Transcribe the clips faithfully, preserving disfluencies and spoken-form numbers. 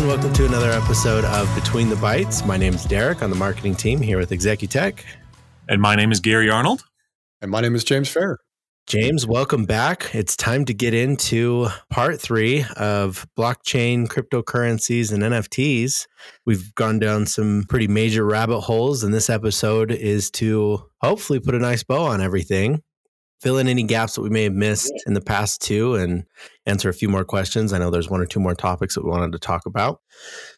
everyone. Welcome to another episode of Between the Bites. My name is Derek on the marketing team here with Executech. And my name is Gary Arnold. And my name is James Fair. James, welcome back. It's time to get into part three of blockchain, cryptocurrencies, and N F Ts. We've gone down some pretty major rabbit holes, and this episode is to hopefully put a nice bow on everything, fill in any gaps that we may have missed in the past two, and answer a few more questions. I know there's one or two more topics that we wanted to talk about.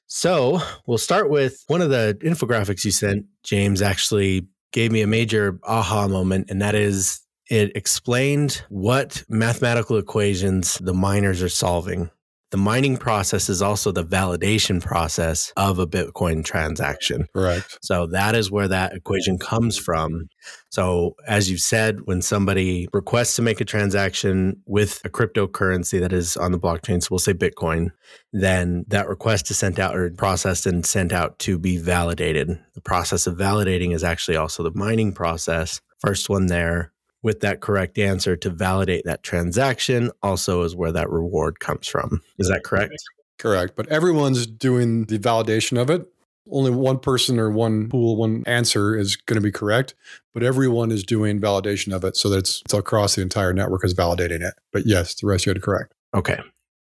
So we'll start with one of the infographics you sent, James, actually gave me a major aha moment, and that is it explained what mathematical equations the miners are solving. The mining process is also the validation process of a Bitcoin transaction. Correct. So that is where that equation comes from. So as you've said, when somebody requests to make a transaction with a cryptocurrency that is on the blockchain, so we'll say Bitcoin, then that request is sent out or processed and sent out to be validated. The process of validating is actually also the mining process. First one there with that correct answer to validate that transaction also is where that reward comes from. Is that correct? Correct. But everyone's doing the validation of it. Only one person or one pool, one answer is going to be correct, but everyone is doing validation of it. So that it's, it's across the entire network is validating it. But yes, the rest you had correct. Okay.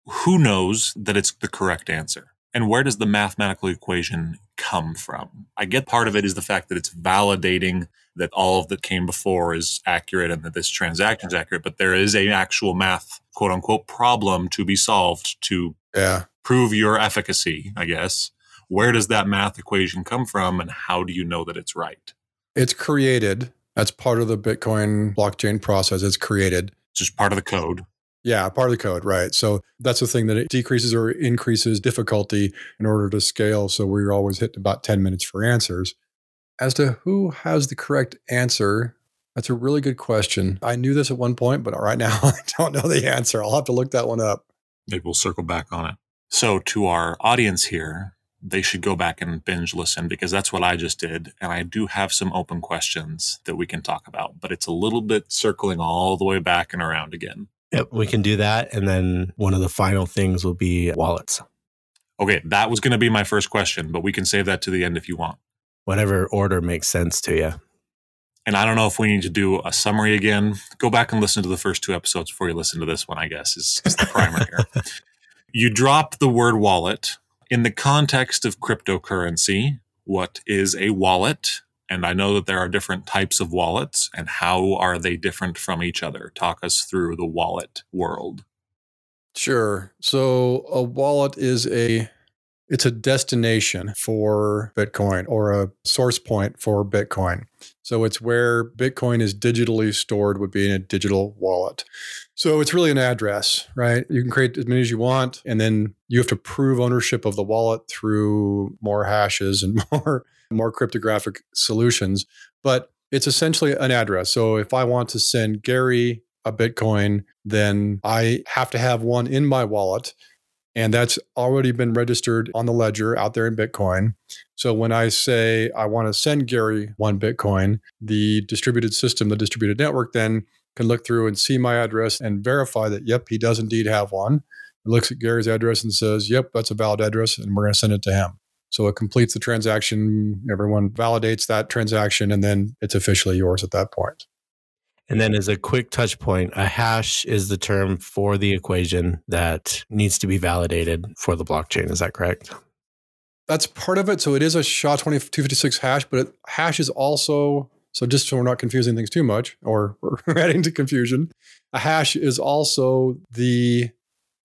Who knows that it's the correct answer? And where does the mathematical equation come from? I get part of it is the fact that it's validating that all of that came before is accurate and that this transaction is accurate, but there is an actual math, quote unquote, problem to be solved to yeah. prove your efficacy, I guess. Where does that math equation come from and how do you know that it's right? It's created. That's part of the Bitcoin blockchain process. It's created. It's just part of the code. Yeah, part of the code, right? So that's the thing that it decreases or increases difficulty in order to scale. So we're always hitting about ten minutes for answers. As to who has the correct answer, that's a really good question. I knew this at one point, but right now I don't know the answer. I'll have to look that one up. Maybe we'll circle back on it. So to our audience here, they should go back and binge listen because that's what I just did. And I do have some open questions that we can talk about, but it's a little bit circling all the way back and around again. Yep, we can do that. And then one of the final things will be wallets. Okay, that was going to be my first question, but we can save that to the end if you want. Whatever order makes sense to you. And I don't know if we need to do a summary again. Go back and listen to the first two episodes before you listen to this one, I guess, is, is the primer here. You dropped the word wallet. In the context of cryptocurrency, what is a wallet? And I know that there are different types of wallets, and how are they different from each other? Talk us through the wallet world. Sure. So a wallet is a, it's a destination for Bitcoin or a source point for Bitcoin. So it's where Bitcoin is digitally stored would be in a digital wallet. So it's really an address, right? You can create as many as you want, and then you have to prove ownership of the wallet through more hashes and more more cryptographic solutions, but it's essentially an address. So if I want to send Gary a Bitcoin, then I have to have one in my wallet, and that's already been registered on the ledger out there in Bitcoin. So when I say I want to send Gary one Bitcoin, the distributed system, the distributed network then can look through and see my address and verify that, yep, he does indeed have one. It looks at Gary's address and says, yep, that's a valid address, and we're going to send it to him. So it completes the transaction, everyone validates that transaction, and then it's officially yours at that point. And then as a quick touch point, a hash is the term for the equation that needs to be validated for the blockchain. Is that correct? That's part of it. So it is a S H A two fifty-six hash, but it, hash is also, so just so we're not confusing things too much, or we're adding to confusion, a hash is also the,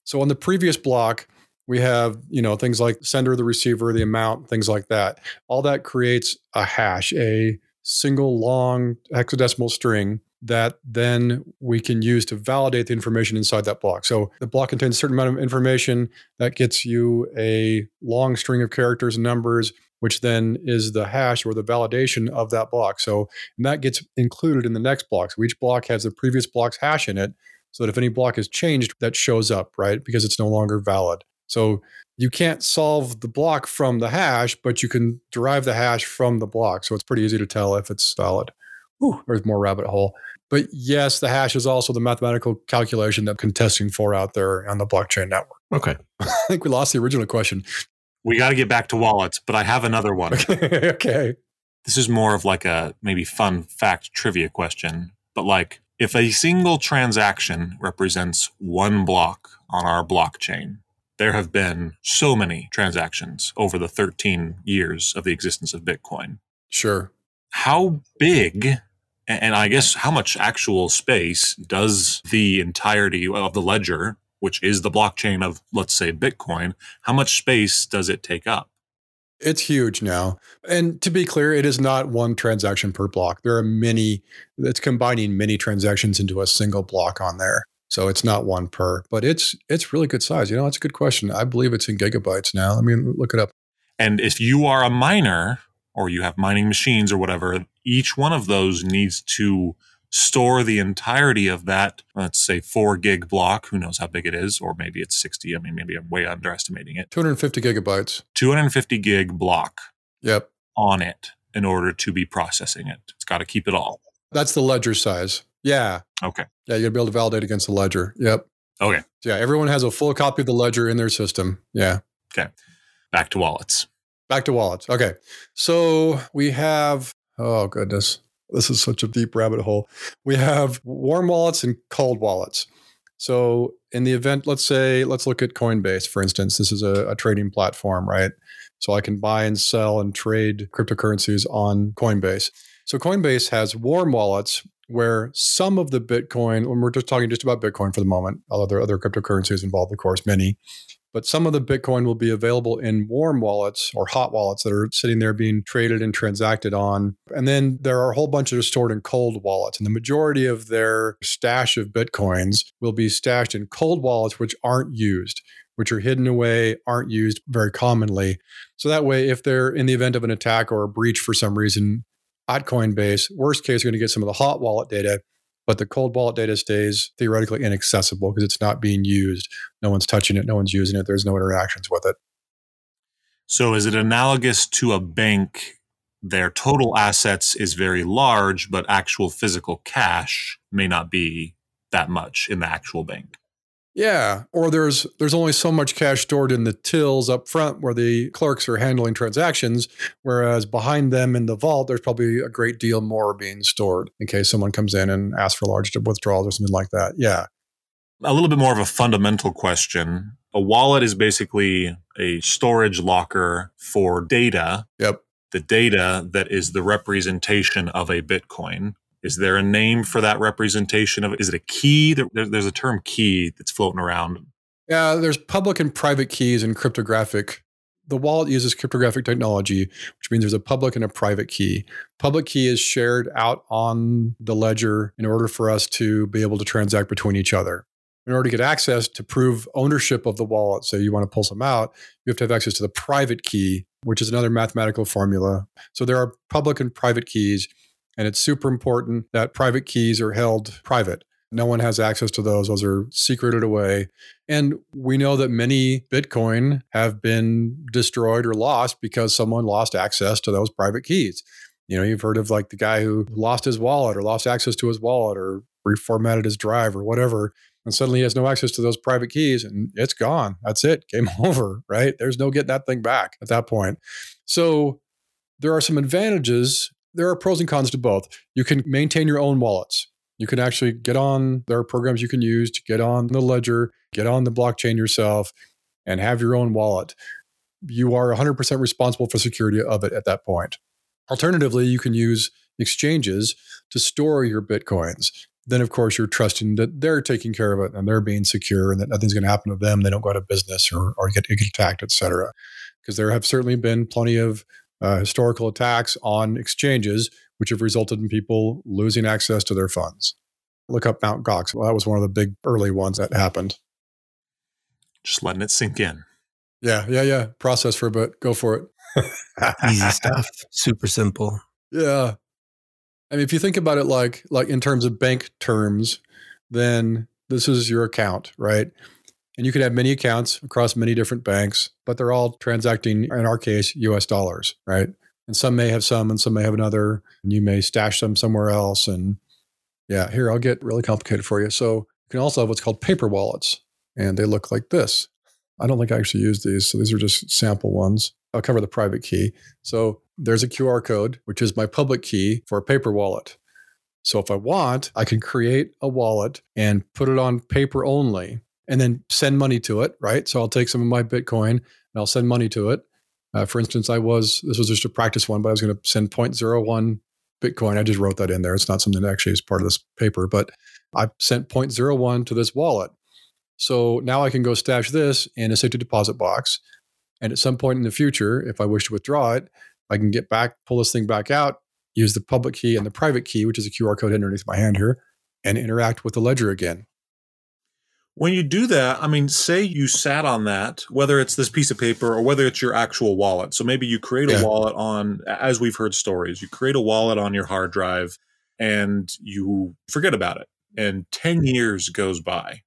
so on the previous block, we have, you know, things like sender, the receiver, the amount, things like that. All that creates a hash, a single long hexadecimal string that then we can use to validate the information inside that block. So the block contains a certain amount of information that gets you a long string of characters and numbers, which then is the hash or the validation of that block. So and that gets included in the next block. So each block has the previous block's hash in it, so that if any block is changed, that shows up, right? Because it's no longer valid. So you can't solve the block from the hash, but you can derive the hash from the block. So it's pretty easy to tell if it's valid Ooh, there's more rabbit hole. But yes, the hash is also the mathematical calculation that I'm testing for out there on the blockchain network. Okay. I think we lost the original question. We got to get back to wallets, but I have another one. Okay. Okay. This is more of like a maybe fun fact trivia question, but like if a single transaction represents one block on our blockchain, there have been so many transactions over the thirteen years of the existence of Bitcoin. Sure. How big, and I guess how much actual space does the entirety of the ledger, which is the blockchain of, let's say, Bitcoin, how much space does it take up? It's huge now. And to be clear, it is not one transaction per block. There are many, it's combining many transactions into a single block on there. So it's not one per, but it's it's really good size. You know, that's a good question. I believe it's in gigabytes now. Let me look it up. And if you are a miner or you have mining machines or whatever, each one of those needs to store the entirety of that, let's say, four gig block. Who knows how big it is? Or maybe it's sixty. I mean, maybe I'm way underestimating it. two hundred fifty gigabytes. two hundred fifty gig block. Yep. On it in order to be processing it. It's got to keep it all. That's the ledger size. Yeah. Okay. Yeah, you'd be able to validate against the ledger. Yep. Okay. Yeah, everyone has a full copy of the ledger in their system. Yeah. Okay. Back to wallets. Back to wallets. Okay. So we have, oh goodness, this is such a deep rabbit hole. We have warm wallets and cold wallets. So in the event, let's say, let's look at Coinbase, for instance. This is a, a trading platform, right? So I can buy and sell and trade cryptocurrencies on Coinbase. So Coinbase has warm wallets where some of the Bitcoin, when we're just talking just about Bitcoin for the moment, although there are other cryptocurrencies involved, of course, many, but some of the Bitcoin will be available in warm wallets or hot wallets that are sitting there being traded and transacted on. And then there are a whole bunch that are stored in cold wallets. And the majority of their stash of Bitcoins will be stashed in cold wallets, which aren't used, which are hidden away, aren't used very commonly. So that way, if they're in the event of an attack or a breach for some reason at Coinbase, worst case, you're going to get some of the hot wallet data, but the cold wallet data stays theoretically inaccessible because it's not being used. No one's touching it. No one's using it. There's no interactions with it. So is it analogous to a bank? Their total assets is very large, but actual physical cash may not be that much in the actual bank. Yeah. Or there's there's only so much cash stored in the tills up front where the clerks are handling transactions, whereas behind them in the vault, there's probably a great deal more being stored in case someone comes in and asks for large withdrawals or something like that. Yeah. A little bit more of a fundamental question. A wallet is basically a storage locker for data. Yep. The data that is the representation of a Bitcoin. Is there a name for that representation of it? Is it a key? There, there's a term key that's floating around. Yeah, there's public and private keys and cryptographic. The wallet uses cryptographic technology, which means there's a public and a private key. Public key is shared out on the ledger in order for us to be able to transact between each other. In order to get access to prove ownership of the wallet, so you want to pull some out, you have to have access to the private key, which is another mathematical formula. So there are public and private keys. And it's super important that private keys are held private. No one has access to those. Those are secreted away. And we know that many Bitcoin have been destroyed or lost because someone lost access to those private keys. You know, you've heard of like the guy who lost his wallet or lost access to his wallet or reformatted his drive or whatever. And suddenly he has no access to those private keys and it's gone. That's it. Game over, right? There's no getting that thing back at that point. So there are some advantages. There are pros and cons to both. You can maintain your own wallets. You can actually get on, there are programs you can use to get on the ledger, get on the blockchain yourself, and have your own wallet. You are one hundred percent responsible for security of it at that point. Alternatively, you can use exchanges to store your Bitcoins. Then, of course, you're trusting that they're taking care of it and they're being secure and that nothing's going to happen to them. They don't go out of business or, or get attacked, et cetera. Because there have certainly been plenty of Uh, historical attacks on exchanges, which have resulted in people losing access to their funds. Look up Mount Gox. Well, that was one of the big early ones that happened. Just letting it sink in. Yeah, yeah, yeah. Process for a bit. Go for it. Easy stuff. Super simple. Yeah. I mean, if you think about it like, like in terms of bank terms, then this is your account, right? And you could have many accounts across many different banks, but they're all transacting, in our case, U S dollars, right? and some may have some and some may have another, and you may stash them somewhere else. And yeah, here, I'll get really complicated for you. So you can also have what's called paper wallets, and they look like this. I don't think I actually use these, so these are just sample ones. I'll cover the private key. So there's a Q R code, which is my public key for a paper wallet. So if I want, I can create a wallet and put it on paper only and then send money to it, right? So I'll take some of my Bitcoin and I'll send money to it. Uh, for instance, I was, this was just a practice one, but I was going to send zero point zero one Bitcoin. I just wrote that in there. It's not something that actually is part of this paper, but I sent zero point zero one to this wallet. So now I can go stash this in a safety deposit box. And at some point in the future, if I wish to withdraw it, I can get back, pull this thing back out, use the public key and the private key, which is a Q R code underneath my hand here, and interact with the ledger again. When you do that, I mean, say you sat on that, whether it's this piece of paper or whether it's your actual wallet. So maybe you create a yeah. wallet on, as we've heard stories, you create a wallet on your hard drive and you forget about it. And ten years goes by.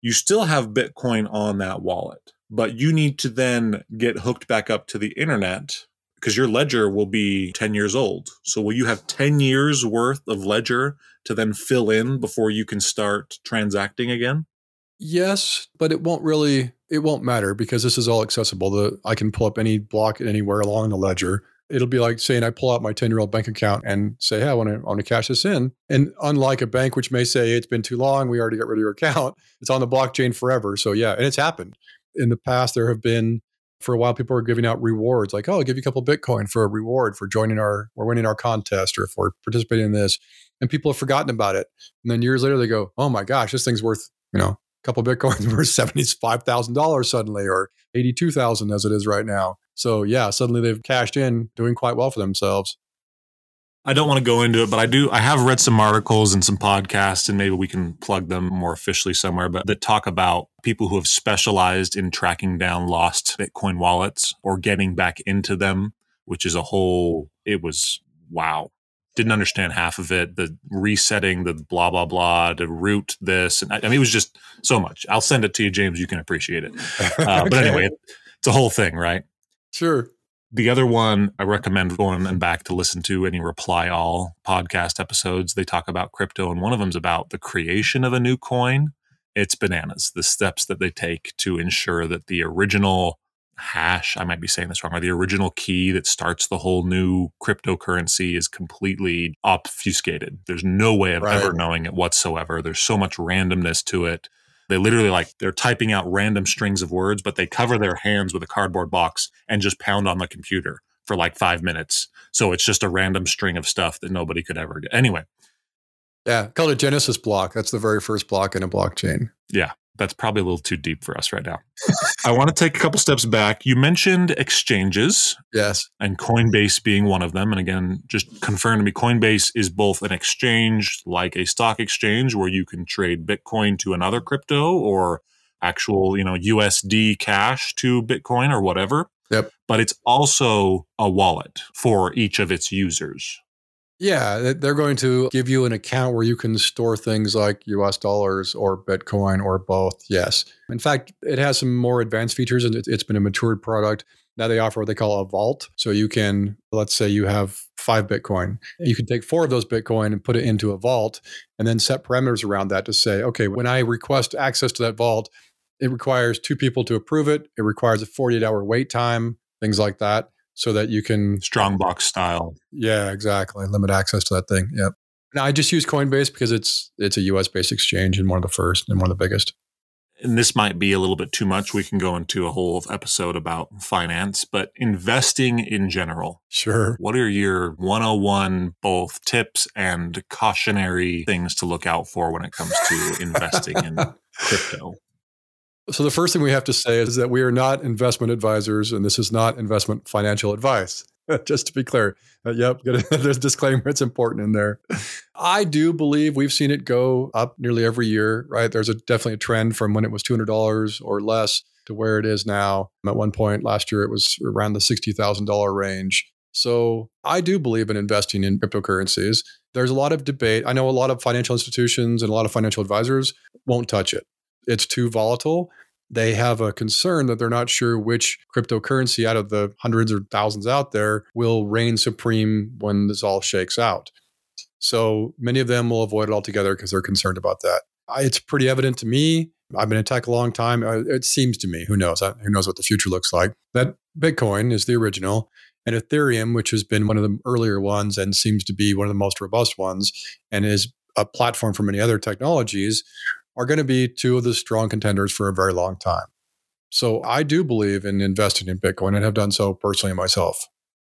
You still have Bitcoin on that wallet, but you need to then get hooked back up to the internet because your ledger will be ten years old. So will you have ten years worth of ledger to then fill in before you can start transacting again? Yes, but it won't really, it won't matter because this is all accessible. The, I can pull up any block anywhere along the ledger. It'll be like saying I pull out my ten-year-old bank account and say, hey, I want to, I want to cash this in. And unlike a bank, which may say it's been too long, we already got rid of your account, it's on the blockchain forever. So yeah, and it's happened. In the past, there have been, for a while, people were giving out rewards like, oh, I'll give you a couple of Bitcoin for a reward for joining our, or winning our contest or for participating in this. And people have forgotten about it. And then years later, they go, oh my gosh, this thing's worth, you know, couple of Bitcoins were seventy-five thousand dollars suddenly, or eighty-two thousand dollars as it is right now. So yeah, suddenly they've cashed in, doing quite well for themselves. I don't want to go into it, but I do. I have read some articles and some podcasts, and maybe we can plug them more officially somewhere, but that talk about people who have specialized in tracking down lost Bitcoin wallets or getting back into them, which is a whole, it was, wow. Didn't understand half of it, the resetting, the blah, blah, blah, to root this. And I, I mean, it was just so much. I'll send it to you, James. You can appreciate it. Uh, okay. But anyway, it, it's a whole thing, right? Sure. The other one, I recommend going and back to listen to any Reply All podcast episodes. They talk about crypto, and one of them is about the creation of a new coin. It's bananas, the steps that they take to ensure that the original hash, I might be saying this wrong, or the original key that starts the whole new cryptocurrency is completely obfuscated. There's no way of right. ever knowing it whatsoever. There's so much randomness to it. They literally like, they're typing out random strings of words, but they cover their hands with a cardboard box and just pound on the computer for like five minutes. So it's just a random string of stuff that nobody could ever get. Anyway. Yeah. Called a Genesis block. That's the very first block in a blockchain. Yeah. That's probably a little too deep for us right now. I want to take a couple steps back. You mentioned exchanges. Yes. And Coinbase being one of them. And again, just confirm to me, Coinbase is both an exchange, like a stock exchange where you can trade Bitcoin to another crypto or actual, you know, U S D cash to Bitcoin or whatever. Yep. But it's also a wallet for each of its users. Yeah, they're going to give you an account where you can store things like U S dollars or Bitcoin or both. Yes. In fact, it has some more advanced features and it's been a matured product. Now they offer what they call a vault. So you can, let's say you have five Bitcoin. You can take four of those Bitcoin and put it into a vault and then set parameters around that to say, okay, when I request access to that vault, it requires two people to approve it. It requires a forty-eight hour wait time, things like that. So that you can... Strongbox style. Yeah, exactly. Limit access to that thing. Yep. Now, I just use Coinbase because it's it's a U S-based exchange and one of the first and one of the biggest. And this might be a little bit too much. We can go into a whole episode about finance, but investing in general. Sure. What are your one oh one both tips and cautionary things to look out for when it comes to investing in crypto? So the first thing we have to say is that we are not investment advisors, and this is not investment financial advice, just to be clear. Uh, yep, gotta, there's a disclaimer. It's important in there. I do believe we've seen it go up nearly every year, right? There's a, definitely a trend from when it was two hundred dollars or less to where it is now. At one point last year, it was around the sixty thousand dollars range. So I do believe in investing in cryptocurrencies. There's a lot of debate. I know a lot of financial institutions and a lot of financial advisors won't touch it. It's too volatile. they have a concern that they're not sure which cryptocurrency out of the hundreds or thousands out there will reign supreme when this all shakes out. So many of them will avoid it altogether because they're concerned about that. I, it's pretty evident to me. I've been in tech a long time. It seems to me, who knows? Who knows what the future looks like? That Bitcoin is the original, and Ethereum, which has been one of the earlier ones and seems to be one of the most robust ones and is a platform for many other technologies, are going to be two of the strong contenders for a very long time. So I do believe in investing in Bitcoin and have done so personally myself.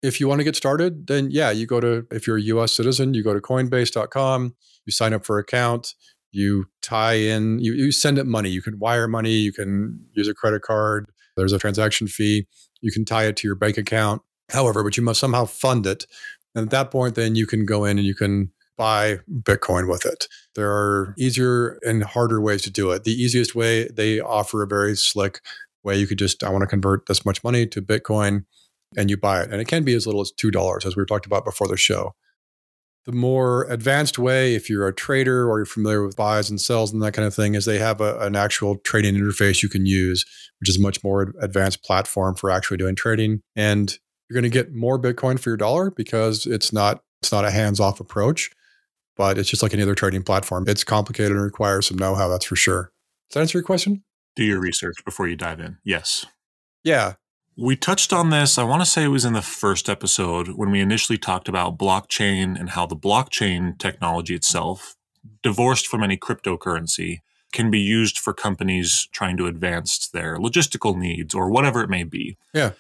If you want to get started, then yeah, you go to, if you're a U S citizen, you go to coinbase dot com, you sign up for an account, you tie in, you, you send it money. You can wire money, you can use a credit card, there's a transaction fee, you can tie it to your bank account, however, but you must somehow fund it. And at that point, then you can go in and you can buy Bitcoin with it. There are easier and harder ways to do it. The easiest way, they offer a very slick way. You could just, I want to convert this much money to Bitcoin, and you buy it. And it can be as little as two dollars, as we talked about before the show. The more advanced way, if you're a trader or you're familiar with buys and sells and that kind of thing, is they have a, an actual trading interface you can use, which is a much more advanced platform for actually doing trading. And you're going to get more Bitcoin for your dollar because it's not, it's not a hands-off approach, but it's just like any other trading platform. It's complicated and requires some know-how, that's for sure. Does that answer your question? Do your research before you dive in. Yes. Yeah. We touched on this, I want to say it was in the first episode when we initially talked about blockchain and how the blockchain technology itself, divorced from any cryptocurrency, can be used for companies trying to advance their logistical needs or whatever it may be. Yeah.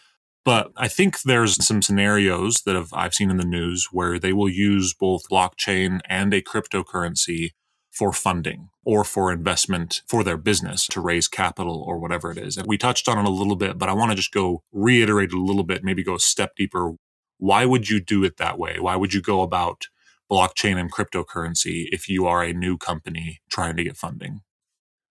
But I think there's some scenarios that have, I've seen in the news where they will use both blockchain and a cryptocurrency for funding or for investment for their business to raise capital or whatever it is. And we touched on it a little bit, but I want to just go reiterate a little bit, maybe go a step deeper. Why would you do it that way? Why would you go about blockchain and cryptocurrency if you are a new company trying to get funding?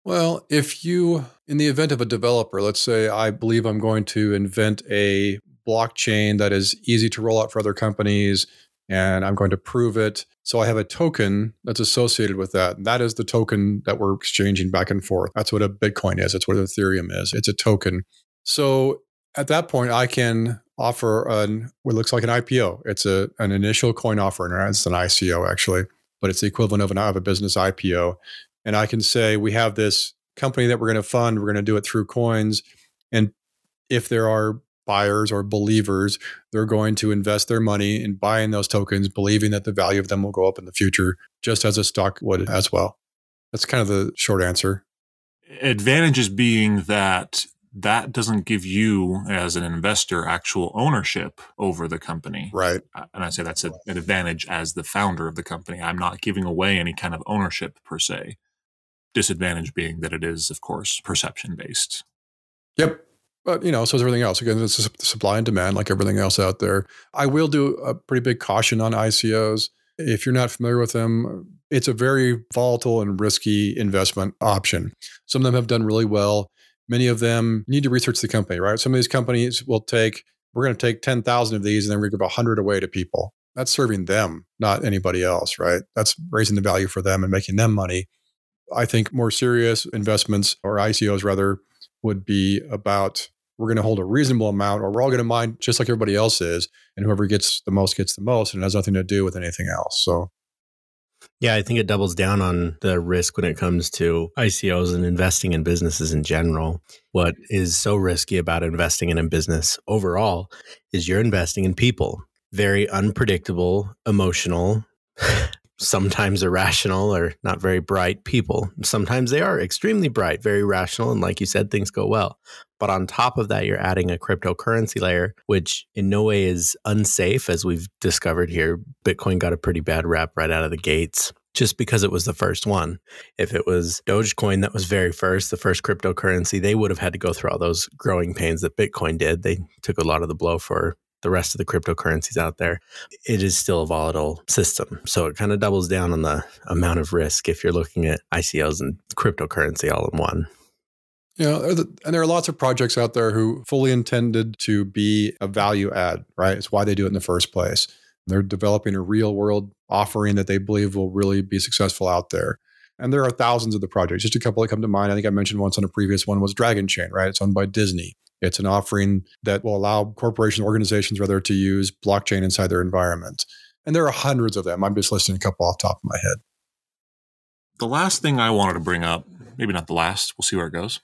Well, if you, in the event of a developer, let's say I believe I'm going to invent a blockchain that is easy to roll out for other companies, and I'm going to prove it. So I have a token that's associated with that. And that is the token that we're exchanging back and forth. That's what a Bitcoin is. That's what Ethereum is. It's a token. So at that point, I can offer an what looks like an I P O. It's a an initial coin offering. It's an I C O actually, but it's the equivalent of, an, of a business I P O. And I can say, we have this company that we're going to fund. We're going to do it through coins. And if there are buyers or believers, they're going to invest their money in buying those tokens, believing that the value of them will go up in the future, just as a stock would as well. That's kind of the short answer. Advantages being that that doesn't give you, as an investor, actual ownership over the company. Right. And I say that's a, an advantage as the founder of the company. I'm not giving away any kind of ownership per se. Disadvantage being that it is, of course, perception-based. Yep. But, you know, so is everything else. Again, it's supply and demand, like everything else out there. I will do a pretty big caution on I C Os. If you're not familiar with them, it's a very volatile and risky investment option. Some of them have done really well. Many of them need to research the company, right? Some of these companies will take, we're going to take ten thousand of these and then we're going to give one hundred away to people. That's serving them, not anybody else, right? That's raising the value for them and making them money. I think more serious investments, or I C Os rather, would be about, we're going to hold a reasonable amount, or we're all going to mine just like everybody else is. And whoever gets the most gets the most, and it has nothing to do with anything else. So, yeah, I think it doubles down on the risk when it comes to I C Os and investing in businesses in general. What is so risky about investing in a business overall is you're investing in people. Very unpredictable, emotional, sometimes irrational or not very bright people. Sometimes they are extremely bright, very rational. And like you said, things go well. But on top of that, you're adding a cryptocurrency layer, which in no way is unsafe. As we've discovered here, Bitcoin got a pretty bad rap right out of the gates just because it was the first one. If it was Dogecoin that was very first, the first cryptocurrency, they would have had to go through all those growing pains that Bitcoin did. They took a lot of the blow for the rest of the cryptocurrencies out there. It is still a volatile system. So it kind of doubles down on the amount of risk if you're looking at I C Os and cryptocurrency all in one. You know, and there are lots of projects out there who fully intended to be a value add, right? It's why they do it in the first place. They're developing a real world offering that they believe will really be successful out there. And there are thousands of the projects. Just a couple that come to mind. I think I mentioned once on a previous one was Dragon Chain, right? It's owned by Disney. It's an offering that will allow corporations, organizations rather, to use blockchain inside their environment. And there are hundreds of them. I'm just listing a couple off the top of my head. The last thing I wanted to bring up, maybe not the last, we'll see where it goes,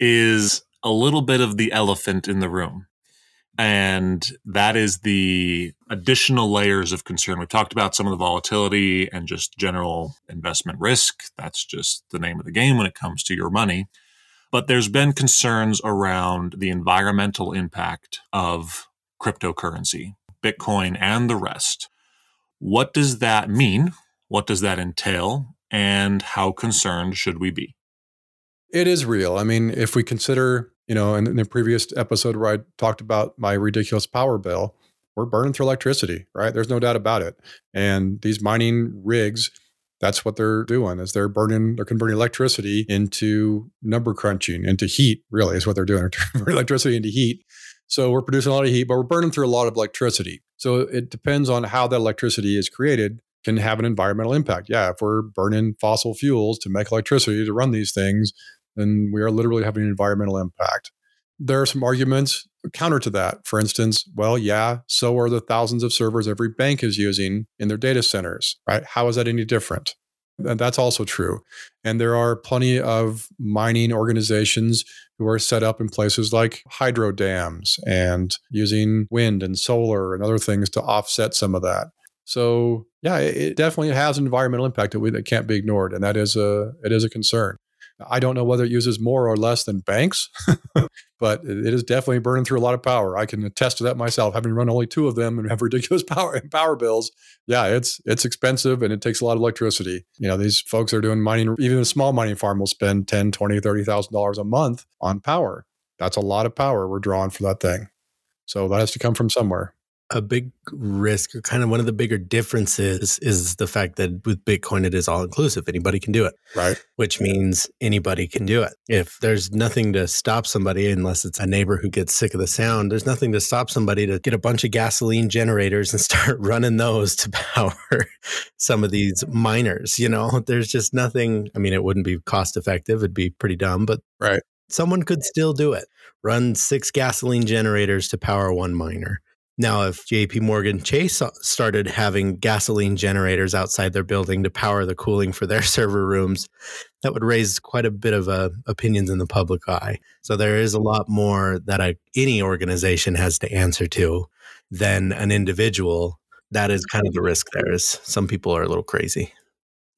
is a little bit of the elephant in the room. And that is the additional layers of concern. We've talked about some of the volatility and just general investment risk. That's just the name of the game when it comes to your money. But there's been concerns around the environmental impact of cryptocurrency, Bitcoin and the rest. What does that mean? What does that entail? And how concerned should we be? It is real. I mean, if we consider, you know, in, in the previous episode where I talked about my ridiculous power bill, we're burning through electricity, right? There's no doubt about it. And these mining rigs, that's what they're doing, is they're burning, they're converting electricity into number crunching, into heat, really is what they're doing. Electricity into heat. So we're producing a lot of heat, but we're burning through a lot of electricity. So it depends on how that electricity is created can have an environmental impact. Yeah, if we're burning fossil fuels to make electricity to run these things, then we are literally having an environmental impact. There are some arguments counter to that. For instance, well, yeah, so are the thousands of servers every bank is using in their data centers, right? How is that any different? And that's also true. And there are plenty of mining organizations who are set up in places like hydro dams and using wind and solar and other things to offset some of that. So yeah, it definitely has an environmental impact that, we, that can't be ignored. And that is a, it is a concern. I don't know whether it uses more or less than banks, but it is definitely burning through a lot of power. I can attest to that myself, having run only two of them and have ridiculous power power bills. Yeah, it's it's expensive and it takes a lot of electricity. You know, these folks are doing mining, even a small mining farm will spend ten, twenty, thirty thousand dollars a month on power. That's a lot of power we're drawing for that thing. So that has to come from somewhere. A big risk, or kind of one of the bigger differences, is the fact that with Bitcoin, it is all inclusive. Anybody can do it, right? Which means anybody can do it. If there's nothing to stop somebody, unless it's a neighbor who gets sick of the sound, there's nothing to stop somebody to get a bunch of gasoline generators and start running those to power some of these miners. You know, there's just nothing. I mean, it wouldn't be cost effective. It'd be pretty dumb, but right. Someone could still do it. Run six gasoline generators to power one miner. Now, if J P Morgan Chase started having gasoline generators outside their building to power the cooling for their server rooms, that would raise quite a bit of uh, opinions in the public eye. So there is a lot more that a, any organization has to answer to than an individual. That is kind of the risk there, is some people are a little crazy.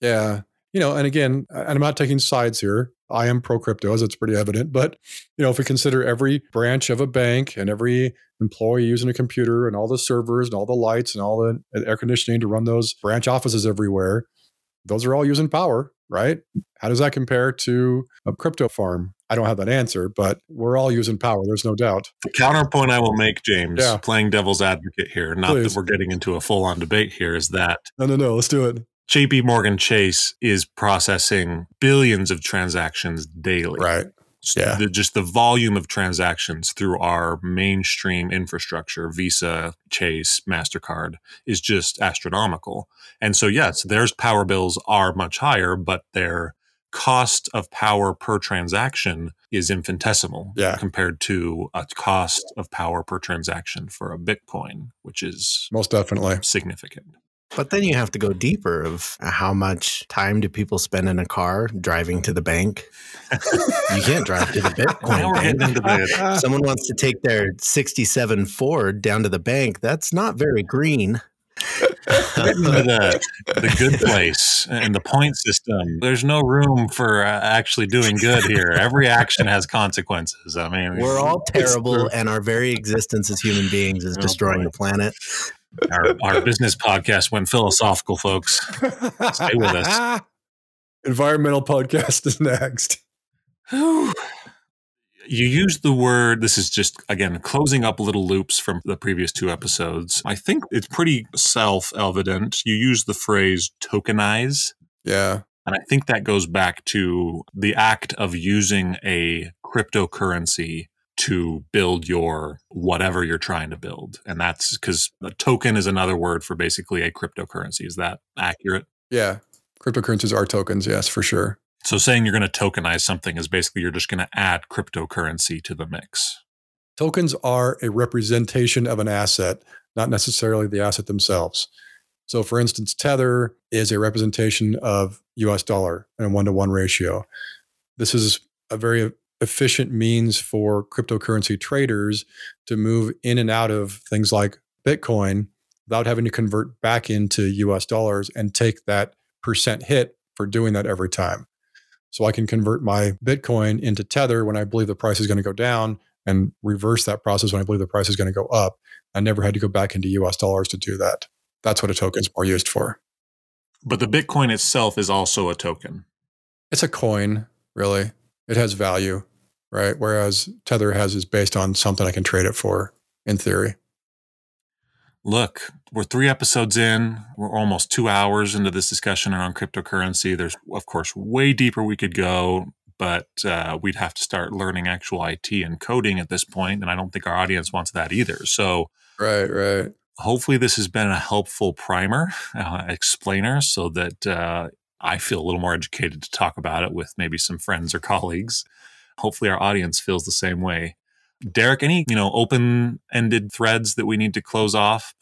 Yeah. You know, and again, and I'm not taking sides here. I am pro crypto, as it's pretty evident. But, you know, if we consider every branch of a bank and every employee using a computer and all the servers and all the lights and all the air conditioning to run those branch offices everywhere, those are all using power, right? How does that compare to a crypto farm? I don't have that answer, but we're all using power. There's no doubt. The counterpoint I will make, James, yeah. Playing devil's advocate here, not Please. That we're getting into a full-on debate here, is that... No, no, no. Let's do it. J P Morgan Chase is processing billions of transactions daily. Right. So yeah. The, just the volume of transactions through our mainstream infrastructure, Visa, Chase, MasterCard, is just astronomical. And so, yes, their power bills are much higher, but their cost of power per transaction is infinitesimal yeah. compared to a cost of power per transaction for a Bitcoin, which is most definitely significant. But then you have to go deeper of how much time do people spend in a car driving to the bank? You can't drive to the Bitcoin bank. Someone wants to take their sixty-seven Ford down to the bank. That's not very green. the, the good place and the point system. There's no room for uh, actually doing good here. Every action has consequences. I mean, we're all terrible, and our very existence as human beings is oh, destroying boy. the planet. Our, our business podcast went philosophical, folks. Stay with us. Environmental podcast is next. Whew. You used the word, this is just, again, closing up little loops from the previous two episodes. I think it's pretty self-evident. You used the phrase tokenize. Yeah. And I think that goes back to the act of using a cryptocurrency to build your whatever you're trying to build. And that's because a token is another word for basically a cryptocurrency. Is that accurate? Yeah. Cryptocurrencies are tokens, yes, for sure. So saying you're going to tokenize something is basically you're just going to add cryptocurrency to the mix. Tokens are a representation of an asset, not necessarily the asset themselves. So for instance, Tether is a representation of U S dollar in a one-to-one ratio. This is a very efficient means for cryptocurrency traders to move in and out of things like Bitcoin without having to convert back into U S dollars and take that percent hit for doing that every time. So I can convert my Bitcoin into Tether when I believe the price is going to go down and reverse that process when I believe the price is going to go up. I never had to go back into U S dollars to do that. That's what a token is more used for. But the Bitcoin itself is also a token. It's a coin, really. It has value, right? Whereas Tether has is based on something I can trade it for, in theory. Look, we're three episodes in. We're almost two hours into this discussion around cryptocurrency. There's, of course, way deeper we could go, but uh, we'd have to start learning actual I T and coding at this point, and I don't think our audience wants that either. So, right, right. Hopefully this has been a helpful primer, uh, explainer, so that uh, I feel a little more educated to talk about it with maybe some friends or colleagues. Hopefully our audience feels the same way. Derek, any you know open-ended threads that we need to close off?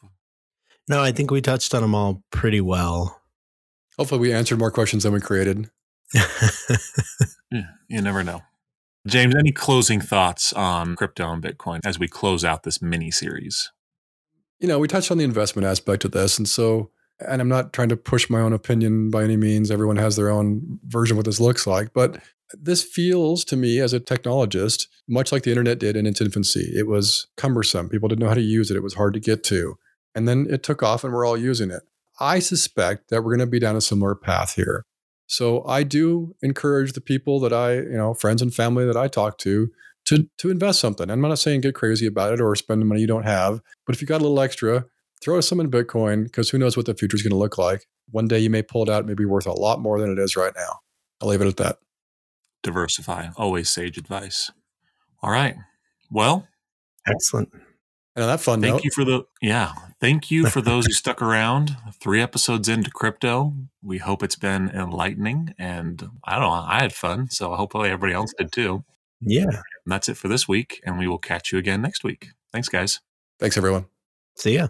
No, I think we touched on them all pretty well. Hopefully we answered more questions than we created. You never know. James, any closing thoughts on crypto and Bitcoin as we close out this mini-series? You know, we touched on the investment aspect of this. And so, and I'm not trying to push my own opinion by any means. Everyone has their own version of what this looks like. But this feels to me as a technologist, much like the internet did in its infancy. It was cumbersome. People didn't know how to use it. It was hard to get to. And then it took off and we're all using it. I suspect that we're going to be down a similar path here. So I do encourage the people that I, you know, friends and family that I talk to, to to invest something. I'm not saying get crazy about it or spend the money you don't have, but if you got a little extra, throw some in Bitcoin, because who knows what the future is going to look like. One day you may pull it out, it may be worth a lot more than it is right now. I'll leave it at that. Diversify. Always sage advice. All right. Well. Excellent. And on that fun thank note. You for the, yeah. Thank you for those who stuck around. Three episodes into crypto. We hope it's been enlightening. And I don't know, I had fun. So I hope everybody else did too. Yeah. And that's it for this week. And we will catch you again next week. Thanks, guys. Thanks, everyone. See ya.